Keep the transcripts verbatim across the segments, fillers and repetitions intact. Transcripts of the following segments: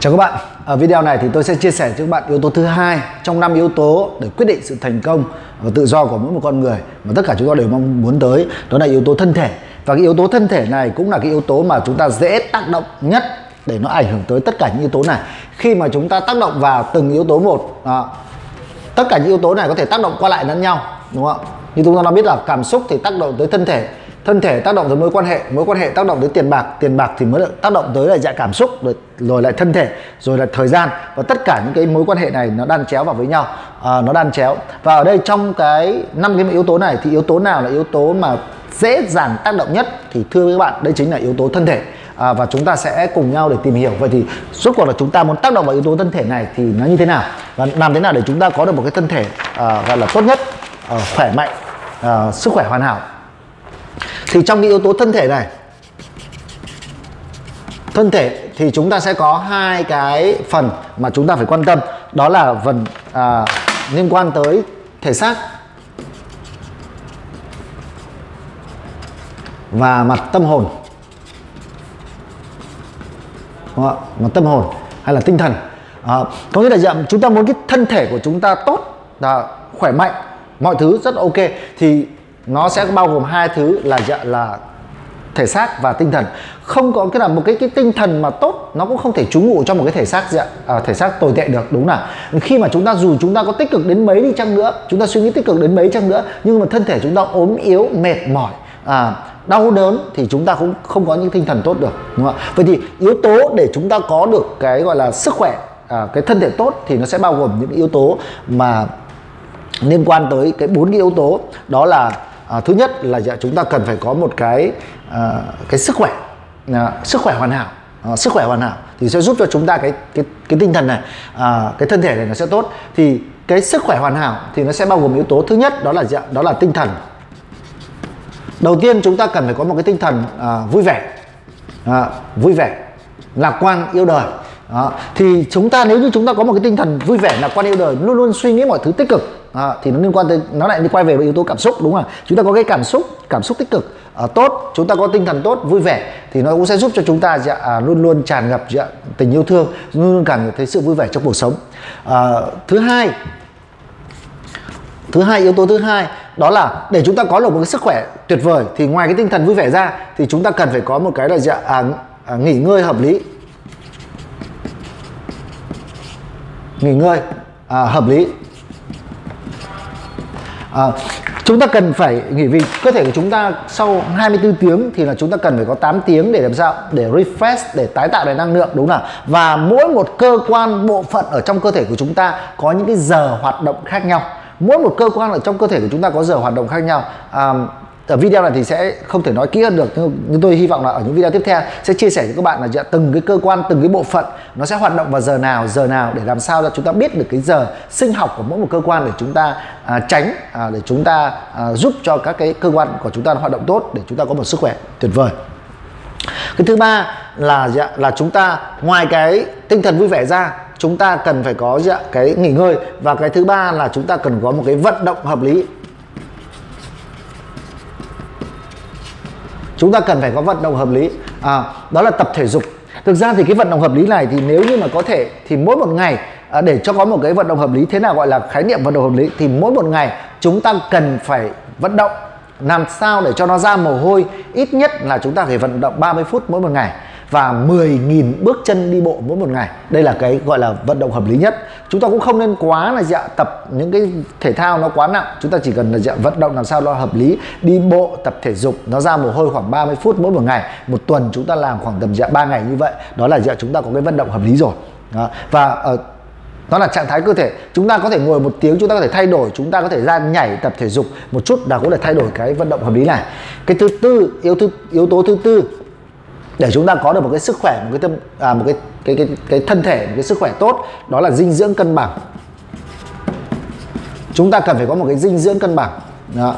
Chào các bạn, ở video này thì tôi sẽ chia sẻ cho các bạn yếu tố thứ hai trong năm yếu tố để quyết định sự thành công và tự do của mỗi một con người mà tất cả chúng ta đều mong muốn tới, đó là yếu tố thân thể. Và cái yếu tố thân thể này cũng là cái yếu tố mà chúng ta dễ tác động nhất để nó ảnh hưởng tới tất cả những yếu tố này. Khi mà chúng ta tác động vào từng yếu tố một, đó, tất cả những yếu tố này có thể tác động qua lại lẫn nhau, đúng không? Như chúng ta đã biết là cảm xúc thì tác động tới thân thể, thân thể tác động tới mối quan hệ, mối quan hệ tác động tới tiền bạc, tiền bạc thì mới tác động tới là dạng cảm xúc, rồi, rồi lại thân thể, rồi là thời gian. Và tất cả những cái mối quan hệ này nó đan chéo vào với nhau, à, nó đan chéo. Và ở đây trong cái năm cái yếu tố này thì yếu tố nào là yếu tố mà dễ dàng tác động nhất? Thì thưa với các bạn, đây chính là yếu tố thân thể. À, và chúng ta sẽ cùng nhau để tìm hiểu vậy thì rốt cuộc là chúng ta muốn tác động vào yếu tố thân thể này thì nó như thế nào, và làm thế nào để chúng ta có được một cái thân thể à, gọi là tốt nhất, à, khỏe mạnh, à, sức khỏe hoàn hảo. Thì trong cái yếu tố thân thể này, thân thể thì chúng ta sẽ có hai cái phần mà chúng ta phải quan tâm, đó là phần à, liên quan tới thể xác và mặt tâm hồn, mặt tâm hồn hay là tinh thần. À, có nghĩa là chúng ta muốn cái thân thể của chúng ta tốt, à, khỏe mạnh, mọi thứ rất ok thì nó sẽ bao gồm hai thứ là là thể xác và tinh thần. Không có cái là một cái cái tinh thần mà tốt nó cũng không thể trú ngụ trong một cái thể xác à, thể xác tồi tệ được, đúng là khi mà chúng ta dù chúng ta có tích cực đến mấy đi chăng nữa, chúng ta suy nghĩ tích cực đến mấy chăng nữa nhưng mà thân thể chúng ta ốm yếu, mệt mỏi, à, đau đớn thì chúng ta cũng không có những tinh thần tốt được, đúng không ạ? Vậy thì yếu tố để chúng ta có được cái gọi là sức khỏe, à, cái thân thể tốt thì nó sẽ bao gồm những yếu tố mà liên quan tới cái bốn cái yếu tố, đó là à, thứ nhất là chúng ta cần phải có một cái à, cái sức khỏe, à, sức khỏe hoàn hảo, à, sức khỏe hoàn hảo thì sẽ giúp cho chúng ta cái cái cái tinh thần này, à, cái thân thể này nó sẽ tốt. Thì cái sức khỏe hoàn hảo thì nó sẽ bao gồm yếu tố thứ nhất đó là đó là tinh thần. Đầu tiên chúng ta cần phải có một cái tinh thần à, vui vẻ, à, vui vẻ, lạc quan, yêu đời. À, thì chúng ta nếu như chúng ta có một cái tinh thần vui vẻ, lạc quan, yêu đời, luôn luôn suy nghĩ mọi thứ tích cực, à, thì nó liên quan tới, nó lại đi quay về với yếu tố cảm xúc, đúng không? Chúng ta có cái cảm xúc, cảm xúc tích cực, à, tốt, chúng ta có tinh thần tốt, vui vẻ thì nó cũng sẽ giúp cho chúng ta à, luôn luôn tràn ngập à, tình yêu thương, luôn luôn cảm thấy sự vui vẻ trong cuộc sống. À, thứ hai, thứ hai yếu tố thứ hai đó là để chúng ta có được một cái sức khỏe tuyệt vời thì ngoài cái tinh thần vui vẻ ra thì chúng ta cần phải có một cái là à, à, nghỉ ngơi hợp lý. Nghỉ ngơi à, hợp lý. À, chúng ta cần phải nghỉ, vì cơ thể của chúng ta sau hai mươi tư tiếng thì là chúng ta cần phải có tám tiếng để làm sao để refresh, để tái tạo lại năng lượng, đúng không nào? Và mỗi một cơ quan bộ phận ở trong cơ thể của chúng ta có những cái giờ hoạt động khác nhau, mỗi một cơ quan ở trong cơ thể của chúng ta có giờ hoạt động khác nhau. À, ở video này thì sẽ không thể nói kỹ hơn được nhưng tôi hy vọng là ở những video tiếp theo sẽ chia sẻ cho các bạn là từng cái cơ quan, từng cái bộ phận nó sẽ hoạt động vào giờ nào, giờ nào để làm sao cho chúng ta biết được cái giờ sinh học của mỗi một cơ quan để chúng ta à, tránh à, để chúng ta à, giúp cho các cái cơ quan của chúng ta hoạt động tốt để chúng ta có một sức khỏe tuyệt vời. Cái thứ ba là là chúng ta ngoài cái tinh thần vui vẻ ra chúng ta cần phải có cái nghỉ ngơi, và cái thứ ba là chúng ta cần có một cái vận động hợp lý. Chúng ta cần phải có vận động hợp lý, à, đó là tập thể dục. Thực ra thì cái vận động hợp lý này thì nếu như mà có thể thì mỗi một ngày à, để cho có một cái vận động hợp lý, thế nào gọi là khái niệm vận động hợp lý, thì mỗi một ngày chúng ta cần phải vận động làm sao để cho nó ra mồ hôi, ít nhất là chúng ta phải vận động ba mươi phút mỗi một ngày và mười nghìn bước chân đi bộ mỗi một ngày. Đây là cái gọi là vận động hợp lý nhất. Chúng ta cũng không nên quá là dạ, tập những cái thể thao nó quá nặng. Chúng ta chỉ cần là dạ, vận động làm sao nó hợp lý, đi bộ, tập thể dục, nó ra mồ hôi khoảng ba mươi phút mỗi một ngày. Một tuần chúng ta làm khoảng tầm dạ, ba ngày như vậy. Đó là dạ, chúng ta có cái vận động hợp lý rồi. Đó. Và ở uh, đó là trạng thái cơ thể. Chúng ta có thể ngồi một tiếng, chúng ta có thể thay đổi, chúng ta có thể ra nhảy, tập thể dục một chút là cũng để thay đổi cái vận động hợp lý này. Cái thứ tư, yếu thứ yếu tố thứ tư để chúng ta có được một cái sức khỏe, một cái tâm à, một cái cái cái cái thân thể, một cái sức khỏe tốt, đó là dinh dưỡng cân bằng. Chúng ta cần phải có một cái dinh dưỡng cân bằng. Đó.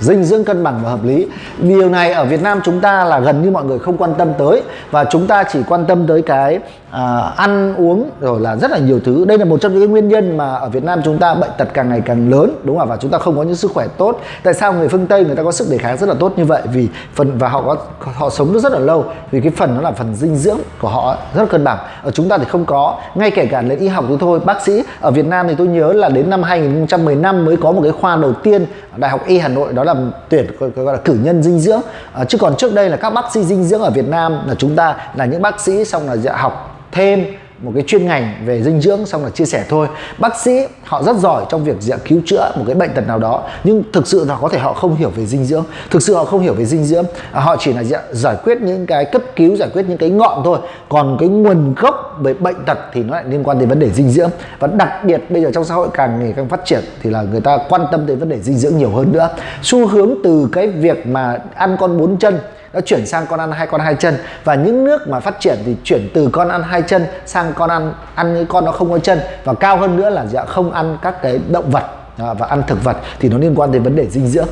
Dinh dưỡng cân bằng và hợp lý. Điều này ở Việt Nam chúng ta là gần như mọi người không quan tâm tới, và chúng ta chỉ quan tâm tới cái à, ăn uống rồi là rất là nhiều thứ. Đây là một trong những cái nguyên nhân mà ở Việt Nam chúng ta bệnh tật càng ngày càng lớn, đúng không? Và chúng ta không có những sức khỏe tốt. Tại sao người phương Tây người ta có sức đề kháng rất là tốt như vậy? Vì phần và họ có họ sống rất là lâu, vì cái phần nó là phần dinh dưỡng của họ rất là cân bằng. Ở chúng ta thì không có. Ngay kể cả lên y học cũng thôi, bác sĩ ở Việt Nam thì tôi nhớ là đến năm hai nghìn không trăm mười lăm mới có một cái khoa đầu tiên ở Đại học Y Hà Nội, đó là tuyển gọi là cử nhân dinh dưỡng. À, chứ còn trước đây là các bác sĩ dinh dưỡng ở Việt Nam là chúng ta là những bác sĩ xong là dạ học thêm một cái chuyên ngành về dinh dưỡng xong là chia sẻ thôi. Bác sĩ họ rất giỏi trong việc cứu chữa một cái bệnh tật nào đó, nhưng thực sự là có thể họ không hiểu về dinh dưỡng. Thực sự họ không hiểu về dinh dưỡng, họ chỉ là giải quyết những cái cấp cứu, giải quyết những cái ngọn thôi. Còn cái nguồn gốc về bệnh tật thì nó lại liên quan đến vấn đề dinh dưỡng. Và đặc biệt bây giờ trong xã hội càng ngày càng phát triển thì là người ta quan tâm đến vấn đề dinh dưỡng nhiều hơn nữa. Xu hướng từ cái việc mà ăn con bốn chân đã chuyển sang con ăn hai con hai chân, và những nước mà phát triển thì chuyển từ con ăn hai chân sang con ăn ăn những con nó không có chân, và cao hơn nữa là không ăn các cái động vật và ăn thực vật thì nó liên quan đến vấn đề dinh dưỡng.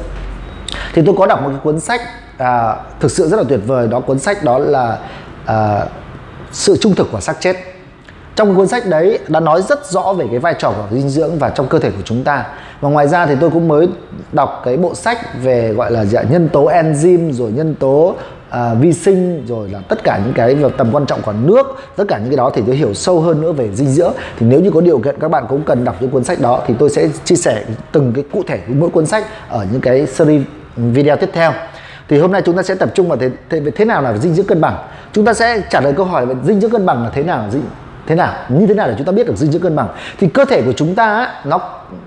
Thì tôi có đọc một cái cuốn sách à, thực sự rất là tuyệt vời, đó cuốn sách đó là à, Sự Trung Thực Của Xác Chết. Trong cuốn sách đấy đã nói rất rõ về cái vai trò của dinh dưỡng và trong cơ thể của chúng ta. Và ngoài ra thì tôi cũng mới đọc cái bộ sách về gọi là nhân tố enzyme, rồi nhân tố à, vi sinh, rồi là tất cả những cái tầm quan trọng của nước. Tất cả những cái đó thì tôi hiểu sâu hơn nữa về dinh dưỡng. Thì nếu như có điều kiện các bạn cũng cần đọc những cuốn sách đó, thì tôi sẽ chia sẻ từng cái cụ thể mỗi cuốn sách ở những cái series video tiếp theo. Thì hôm nay chúng ta sẽ tập trung vào thế, thế, thế nào là dinh dưỡng cân bằng. Chúng ta sẽ trả lời câu hỏi về dinh dưỡng cân bằng là thế nào, dinh thế nào như thế nào để chúng ta biết được dinh dưỡng cân bằng. Thì cơ thể của chúng ta á, nó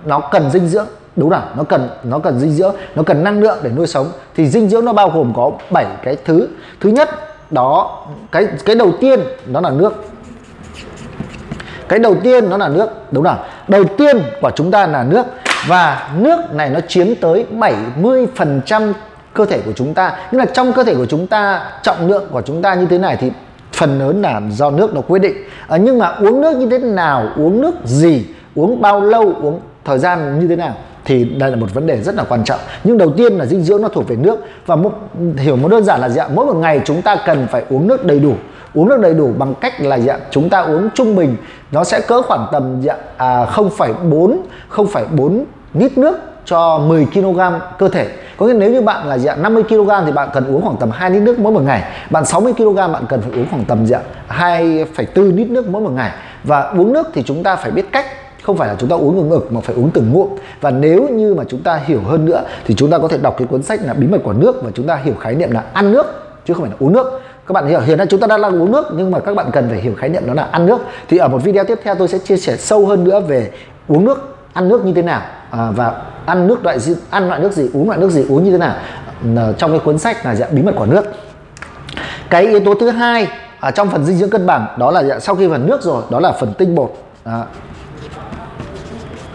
nó cần dinh dưỡng, đúng không? Nó cần nó cần dinh dưỡng, nó cần năng lượng để nuôi sống. Thì dinh dưỡng nó bao gồm có bảy cái thứ. Thứ nhất đó, cái cái đầu tiên nó là nước. Cái đầu tiên nó là nước, đúng không? Đầu tiên của chúng ta là nước, và nước này nó chiếm tới bảy mươi phần trăm cơ thể của chúng ta. Nghĩa là trong cơ thể của chúng ta, trọng lượng của chúng ta như thế này thì phần lớn là do nước nó quyết định. à, Nhưng mà uống nước như thế nào, uống nước gì, uống bao lâu, uống thời gian như thế nào thì đây là một vấn đề rất là quan trọng. Nhưng đầu tiên là dinh dưỡng nó thuộc về nước. Và một, hiểu một đơn giản là dạ, mỗi một ngày chúng ta cần phải uống nước đầy đủ. Uống nước đầy đủ bằng cách là dạ, chúng ta uống trung bình nó sẽ cỡ khoảng tầm dạ, à, không phẩy bốn lít nước cho mười ki lô gam cơ thể. Có nghĩa nếu như bạn là dạng năm mươi ki lô gam thì bạn cần uống khoảng tầm hai lít nước mỗi một ngày. Bạn sáu mươi ki lô gam bạn cần phải uống khoảng tầm dạng hai phẩy bốn lít nước mỗi một ngày. Và uống nước thì chúng ta phải biết cách, không phải là chúng ta uống ngừng ngực mà phải uống từng ngụm. Và nếu như mà chúng ta hiểu hơn nữa thì chúng ta có thể đọc cái cuốn sách là Bí Mật Của Nước, và chúng ta hiểu khái niệm là ăn nước chứ không phải là uống nước. Các bạn hiểu, hiện nay chúng ta đang là uống nước nhưng mà các bạn cần phải hiểu khái niệm đó là ăn nước. Thì ở một video tiếp theo tôi sẽ chia sẻ sâu hơn nữa về uống nước, ăn nước như thế nào, à, và ăn nước loại gì, ăn loại nước gì, uống loại nước gì, uống như thế nào trong cái cuốn sách là Bí Mật Của Nước. Cái yếu tố thứ hai ở trong phần dinh dưỡng cân bằng đó là sau khi phần nước rồi đó là phần tinh bột. Đó,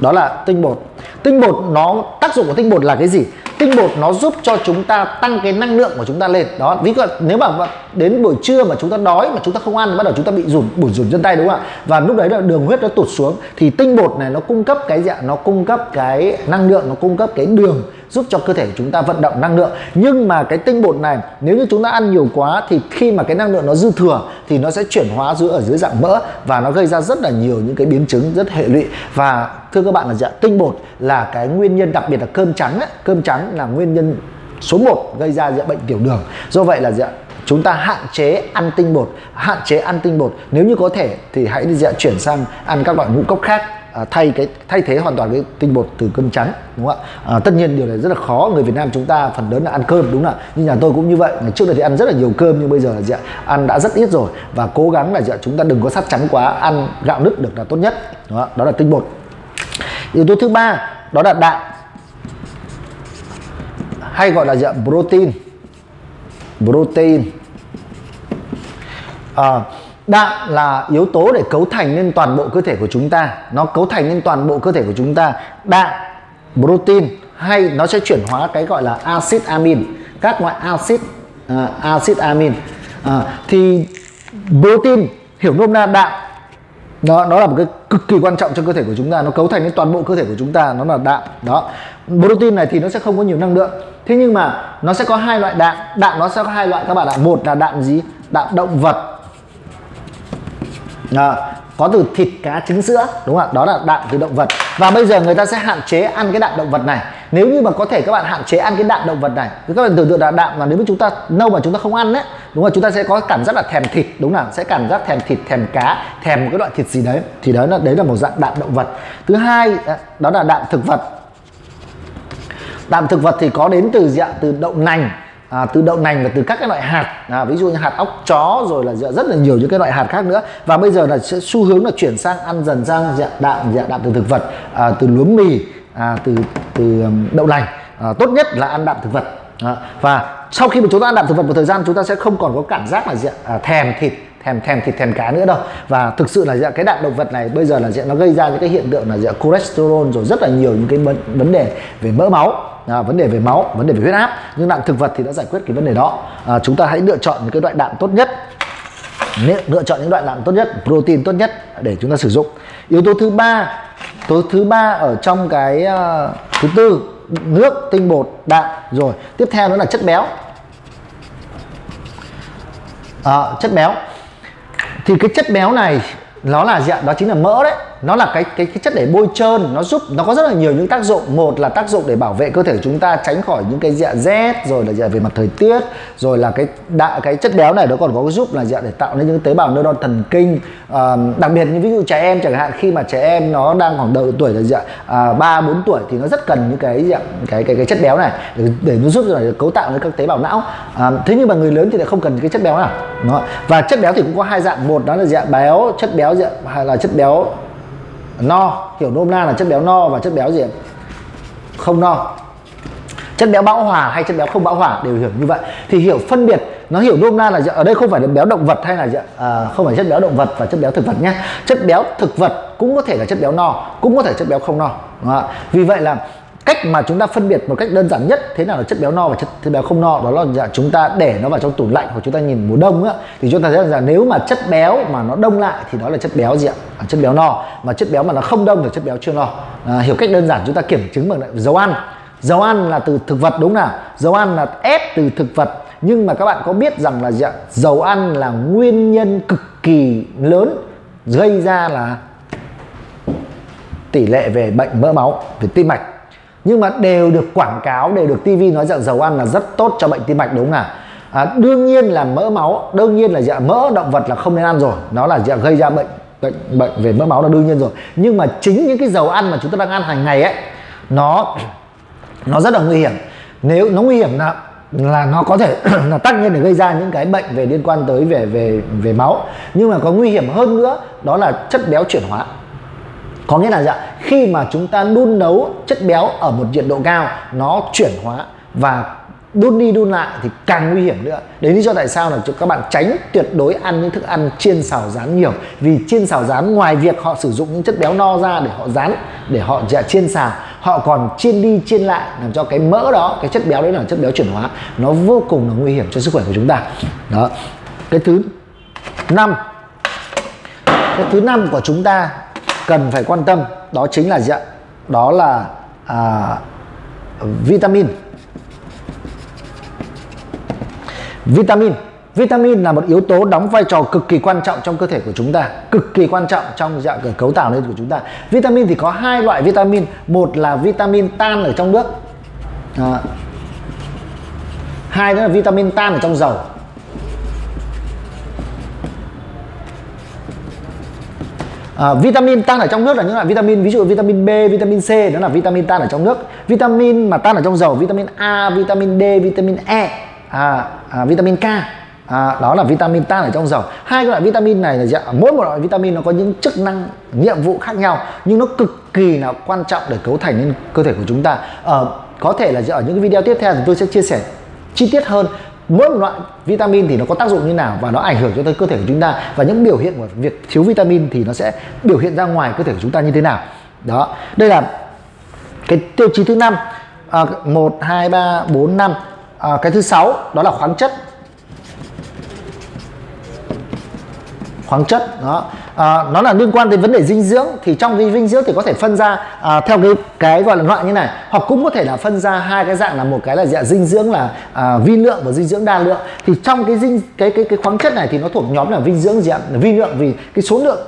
đó là tinh bột. Tinh bột nó tác dụng của tinh bột là cái gì? Tinh bột nó giúp cho chúng ta tăng cái năng lượng của chúng ta lên. Đó, ví dụ nếu mà đến buổi trưa mà chúng ta đói mà chúng ta không ăn, bắt đầu chúng ta bị rủn bủn rủn chân tay, đúng không ạ? Và lúc đấy là đường huyết nó tụt xuống, thì tinh bột này nó cung cấp cái dạng nó cung cấp cái năng lượng, nó cung cấp cái đường giúp cho cơ thể của chúng ta vận động năng lượng. Nhưng mà cái tinh bột này nếu như chúng ta ăn nhiều quá thì khi mà cái năng lượng nó dư thừa thì nó sẽ chuyển hóa dưới ở dưới dạng mỡ, và nó gây ra rất là nhiều những cái biến chứng rất hệ lụy. Và thưa các bạn là dạng tinh bột là cái nguyên nhân, đặc biệt là cơm trắng ấy. Cơm trắng là nguyên nhân số một gây ra dạng bệnh tiểu đường. Do vậy là dạng chúng ta hạn chế ăn tinh bột, hạn chế ăn tinh bột. Nếu như có thể thì hãy đi dạ chuyển sang ăn các loại ngũ cốc khác, à, thay cái thay thế hoàn toàn cái tinh bột từ cơm trắng, đúng không ạ? À, tất nhiên điều này rất là khó. Người Việt Nam chúng ta phần lớn là ăn cơm, đúng không ạ? Như nhà tôi cũng như vậy. Ngày trước đây thì ăn rất là nhiều cơm, nhưng bây giờ là dạ, ăn đã rất ít rồi, và cố gắng là dạ, chúng ta đừng có sắt trắng quá, ăn gạo nứt được là tốt nhất. Đó, đó là tinh bột. Yếu tố thứ ba đó là đạm, hay gọi là dạ, protein. Protein à, đạm là yếu tố để cấu thành nên toàn bộ cơ thể của chúng ta. Nó cấu thành nên toàn bộ cơ thể của chúng ta. Đạm, protein, hay nó sẽ chuyển hóa cái gọi là axit amin, các loại axit à, axit amin. à, Thì protein hiểu nôm na đạm đó, nó là một cái cực kỳ quan trọng cho cơ thể của chúng ta. Nó cấu thành đến toàn bộ cơ thể của chúng ta, nó là đạm. Đó, protein này thì nó sẽ không có nhiều năng lượng. Thế nhưng mà nó sẽ có hai loại đạm. Đạm nó sẽ có hai loại các bạn ạ. Một là đạm gì? Đạm động vật. à, có từ thịt, cá, trứng, sữa, đúng không ạ? Đó là đạm từ động vật. Và bây giờ người ta sẽ hạn chế ăn cái đạm động vật này. Nếu như mà có thể các bạn hạn chế ăn cái đạm động vật này, các bạn tưởng tượng là đạm là nếu mà chúng ta nâu mà chúng ta không ăn đấy, đúng không? Chúng ta sẽ có cảm giác là thèm thịt, đúng là sẽ cảm giác thèm thịt, thèm cá, thèm một cái loại thịt gì đấy. Thì đấy là đấy là một dạng đạm động vật. Thứ hai đó là đạm thực vật. Đạm thực vật thì có đến từ dạng từ đậu nành. À, từ đậu nành và từ các cái loại hạt, à, ví dụ như hạt óc chó rồi là rất là nhiều những cái loại hạt khác nữa. Và bây giờ là xu hướng là chuyển sang ăn dần sang dạng đạm dạng đạm từ thực vật, à, từ lúa mì, à, từ từ đậu nành, à, tốt nhất là ăn đạm thực vật. à, và sau khi mà chúng ta ăn đạm thực vật một thời gian, chúng ta sẽ không còn có cảm giác là dạng à, thèm thịt thèm thèm thịt thèm cá nữa đâu. Và thực sự là dạng cái đạm động vật này bây giờ là dạng nó gây ra những cái hiện tượng là dạng cholesterol rồi rất là nhiều những cái vấn đề về mỡ máu. À, vấn đề về máu, vấn đề về huyết áp. Nhưng đạm thực vật thì đã giải quyết cái vấn đề đó. à, Chúng ta hãy lựa chọn những cái loại đạm tốt nhất, lựa chọn những loại đạm tốt nhất, protein tốt nhất để chúng ta sử dụng. Yếu tố thứ ba, tố thứ ba ở trong cái uh, thứ tư, nước, tinh bột, đạm. Rồi tiếp theo đó là chất béo. à, Chất béo thì cái chất béo này nó là dạng đó chính là mỡ đấy, nó là cái, cái cái chất để bôi trơn, nó giúp nó có rất là nhiều những tác dụng. Một là tác dụng để bảo vệ cơ thể chúng ta tránh khỏi những cái dạ rét, rồi là dạ về mặt thời tiết, rồi là cái đạ, cái chất béo này nó còn có giúp là dạ để tạo nên những tế bào neuron thần kinh. à, đặc biệt như ví dụ trẻ em chẳng hạn, khi mà trẻ em nó đang khoảng độ tuổi là dạ ba bốn tuổi thì nó rất cần những cái dạ cái cái cái chất béo này để, để nó giúp là cấu tạo nên các tế bào não. à, thế nhưng mà người lớn thì lại không cần cái chất béo nào. Đó. Và chất béo thì cũng có hai dạng, một đó là dạ béo chất béo dạ hay là chất béo no, hiểu nôm na là chất béo no và chất béo gì không no. Chất béo bão hòa hay chất béo không bão hòa đều hiểu như vậy. Thì hiểu phân biệt, nó hiểu nôm na là ở đây không phải là béo động vật hay là à, không phải chất béo động vật và chất béo thực vật nhé. Chất béo thực vật cũng có thể là chất béo no, cũng có thể chất béo không no. Đó. Vì vậy là cách mà chúng ta phân biệt một cách đơn giản nhất thế nào là chất béo no và chất, chất béo không no, đó là dạ, chúng ta để nó vào trong tủ lạnh hoặc chúng ta nhìn mùa đông á, thì chúng ta thấy rằng nếu mà chất béo mà nó đông lại thì đó là chất béo gì ạ? À, chất béo no. Mà chất béo mà nó không đông thì chất béo chưa no. À, hiểu cách đơn giản chúng ta kiểm chứng bằng dấu ăn. Dấu ăn là từ thực vật đúng nào? Dấu ăn là ép từ thực vật. Nhưng mà các bạn có biết rằng là dạ, dầu ăn là nguyên nhân cực kỳ lớn gây ra là tỷ lệ về bệnh mỡ máu, về tim mạch. Nhưng mà đều được quảng cáo, đều được ti vi nói rằng dầu ăn là rất tốt cho bệnh tim mạch đúng không nào? À, đương nhiên là mỡ máu, đương nhiên là dạ, mỡ động vật là không nên ăn rồi. Nó là dạ, gây ra bệnh, bệnh bệnh về mỡ máu là đương nhiên rồi. Nhưng mà chính những cái dầu ăn mà chúng ta đang ăn hàng ngày ấy, Nó nó rất là nguy hiểm. Nếu nó nguy hiểm là, là nó có thể là tác nhân để gây ra những cái bệnh về liên quan tới về, về, về máu. Nhưng mà có nguy hiểm hơn nữa, đó là chất béo chuyển hóa. Có nghĩa là dạ, khi mà chúng ta đun nấu chất béo ở một nhiệt độ cao, nó chuyển hóa và đun đi đun lại thì càng nguy hiểm nữa. Đấy lý do tại sao là các bạn tránh tuyệt đối ăn những thức ăn chiên xào rán nhiều. Vì chiên xào rán ngoài việc họ sử dụng những chất béo no ra để họ rán, để họ dạ, chiên xào, họ còn chiên đi chiên lại làm cho cái mỡ đó, cái chất béo đấy là chất béo chuyển hóa, nó vô cùng là nguy hiểm cho sức khỏe của chúng ta. Đó. Cái thứ năm, cái thứ năm của chúng ta cần phải quan tâm đó chính là dạng đó là à, vitamin. Vitamin Vitamin là một yếu tố đóng vai trò cực kỳ quan trọng trong cơ thể của chúng ta, cực kỳ quan trọng trong dạng cấu tạo lên của chúng ta. Vitamin thì có hai loại vitamin, một là vitamin tan ở trong nước, à, hai nữa là vitamin tan ở trong dầu. À, vitamin tan ở trong nước là những loại vitamin ví dụ vitamin B, vitamin C, đó là vitamin tan ở trong nước. Vitamin mà tan ở trong dầu, vitamin A, vitamin D, vitamin E, à, à, vitamin K, à, đó là vitamin tan ở trong dầu. Hai cái loại vitamin này là dạ, mỗi một loại vitamin nó có những chức năng, nhiệm vụ khác nhau, nhưng nó cực kỳ là quan trọng để cấu thành nên cơ thể của chúng ta. À, có thể là dạ, ở những cái video tiếp theo thì tôi sẽ chia sẻ chi tiết hơn mỗi loại vitamin thì nó có tác dụng như nào và nó ảnh hưởng cho tới cơ thể của chúng ta, và những biểu hiện của việc thiếu vitamin thì nó sẽ biểu hiện ra ngoài cơ thể của chúng ta như thế nào. Đó, đây là cái tiêu chí thứ năm, một hai ba bốn năm. Cái thứ sáu đó là khoáng chất. Khoáng chất đó à, nó là liên quan đến vấn đề dinh dưỡng. Thì trong cái dinh dưỡng thì có thể phân ra à, theo cái cái gọi là loại như này, hoặc cũng có thể là phân ra hai cái dạng, là một cái là dạng dinh dưỡng là à, vi lượng và dinh dưỡng đa lượng. Thì trong cái dinh cái cái cái khoáng chất này thì nó thuộc nhóm là dinh dưỡng dạng vi lượng, vì cái số lượng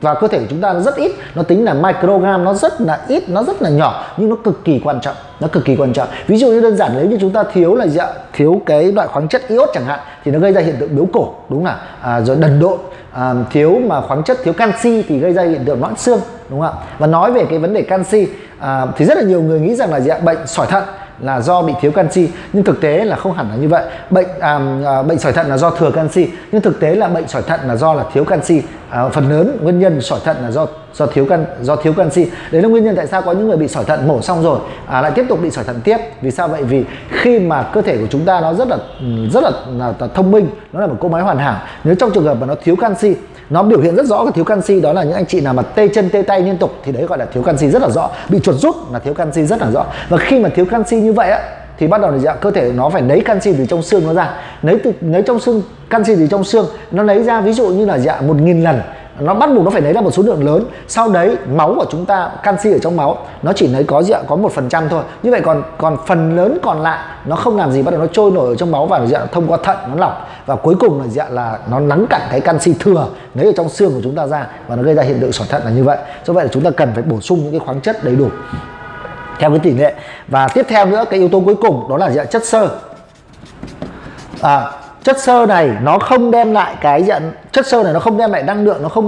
và cơ thể của chúng ta nó rất ít, nó tính là microgram, nó rất là ít, nó rất là nhỏ nhưng nó cực kỳ quan trọng, nó cực kỳ quan trọng. Ví dụ như đơn giản nếu như chúng ta thiếu là dạ, thiếu cái loại khoáng chất iốt chẳng hạn thì nó gây ra hiện tượng biếu cổ, đúng là à, rồi đần độn, à, thiếu mà khoáng chất, thiếu canxi thì gây ra hiện tượng loãng xương, đúng không ạ? Và nói về cái vấn đề canxi à, thì rất là nhiều người nghĩ rằng là dạ, bệnh sỏi thận là do bị thiếu canxi, nhưng thực tế là không hẳn là như vậy. Bệnh à, bệnh sỏi thận là do thừa canxi, nhưng thực tế là bệnh sỏi thận là do là thiếu canxi. À, phần lớn nguyên nhân sỏi thận là do do thiếu can do thiếu canxi. Đấy là nguyên nhân tại sao có những người bị sỏi thận mổ xong rồi à, lại tiếp tục bị sỏi thận tiếp. Vì sao vậy? Vì khi mà cơ thể của chúng ta nó rất là rất là, là, là thông minh, nó là một cỗ máy hoàn hảo. Nếu trong trường hợp mà nó thiếu canxi, nó biểu hiện rất rõ cái thiếu canxi, đó là những anh chị nào mà tê chân tê tay liên tục thì đấy gọi là thiếu canxi rất là rõ, bị chuột rút là thiếu canxi rất là rõ. Và khi mà thiếu canxi như vậy á, thì bắt đầu là dạ, cơ thể nó phải lấy canxi từ trong xương nó ra, lấy từ lấy trong xương canxi từ trong xương nó lấy ra, ví dụ như là dạ một nghìn lần nó bắt buộc nó phải lấy ra một số lượng lớn. Sau đấy máu của chúng ta, canxi ở trong máu nó chỉ lấy có dạ có một phần trăm thôi, như vậy còn còn phần lớn còn lại nó không làm gì, bắt đầu nó trôi nổi ở trong máu và dạ, thông qua thận nó lọc, và cuối cùng là dạ là nó nắn cặn cái canxi thừa lấy ở trong xương của chúng ta ra, và nó gây ra hiện tượng sỏi thận là như vậy. Do vậy là chúng ta cần phải bổ sung những cái khoáng chất đầy đủ theo cái tỷ lệ. Và tiếp theo nữa, cái yếu tố cuối cùng đó là dạng chất xơ. À, chất xơ này nó không đem lại cái dạng chất xơ này nó không đem lại năng lượng, nó không đem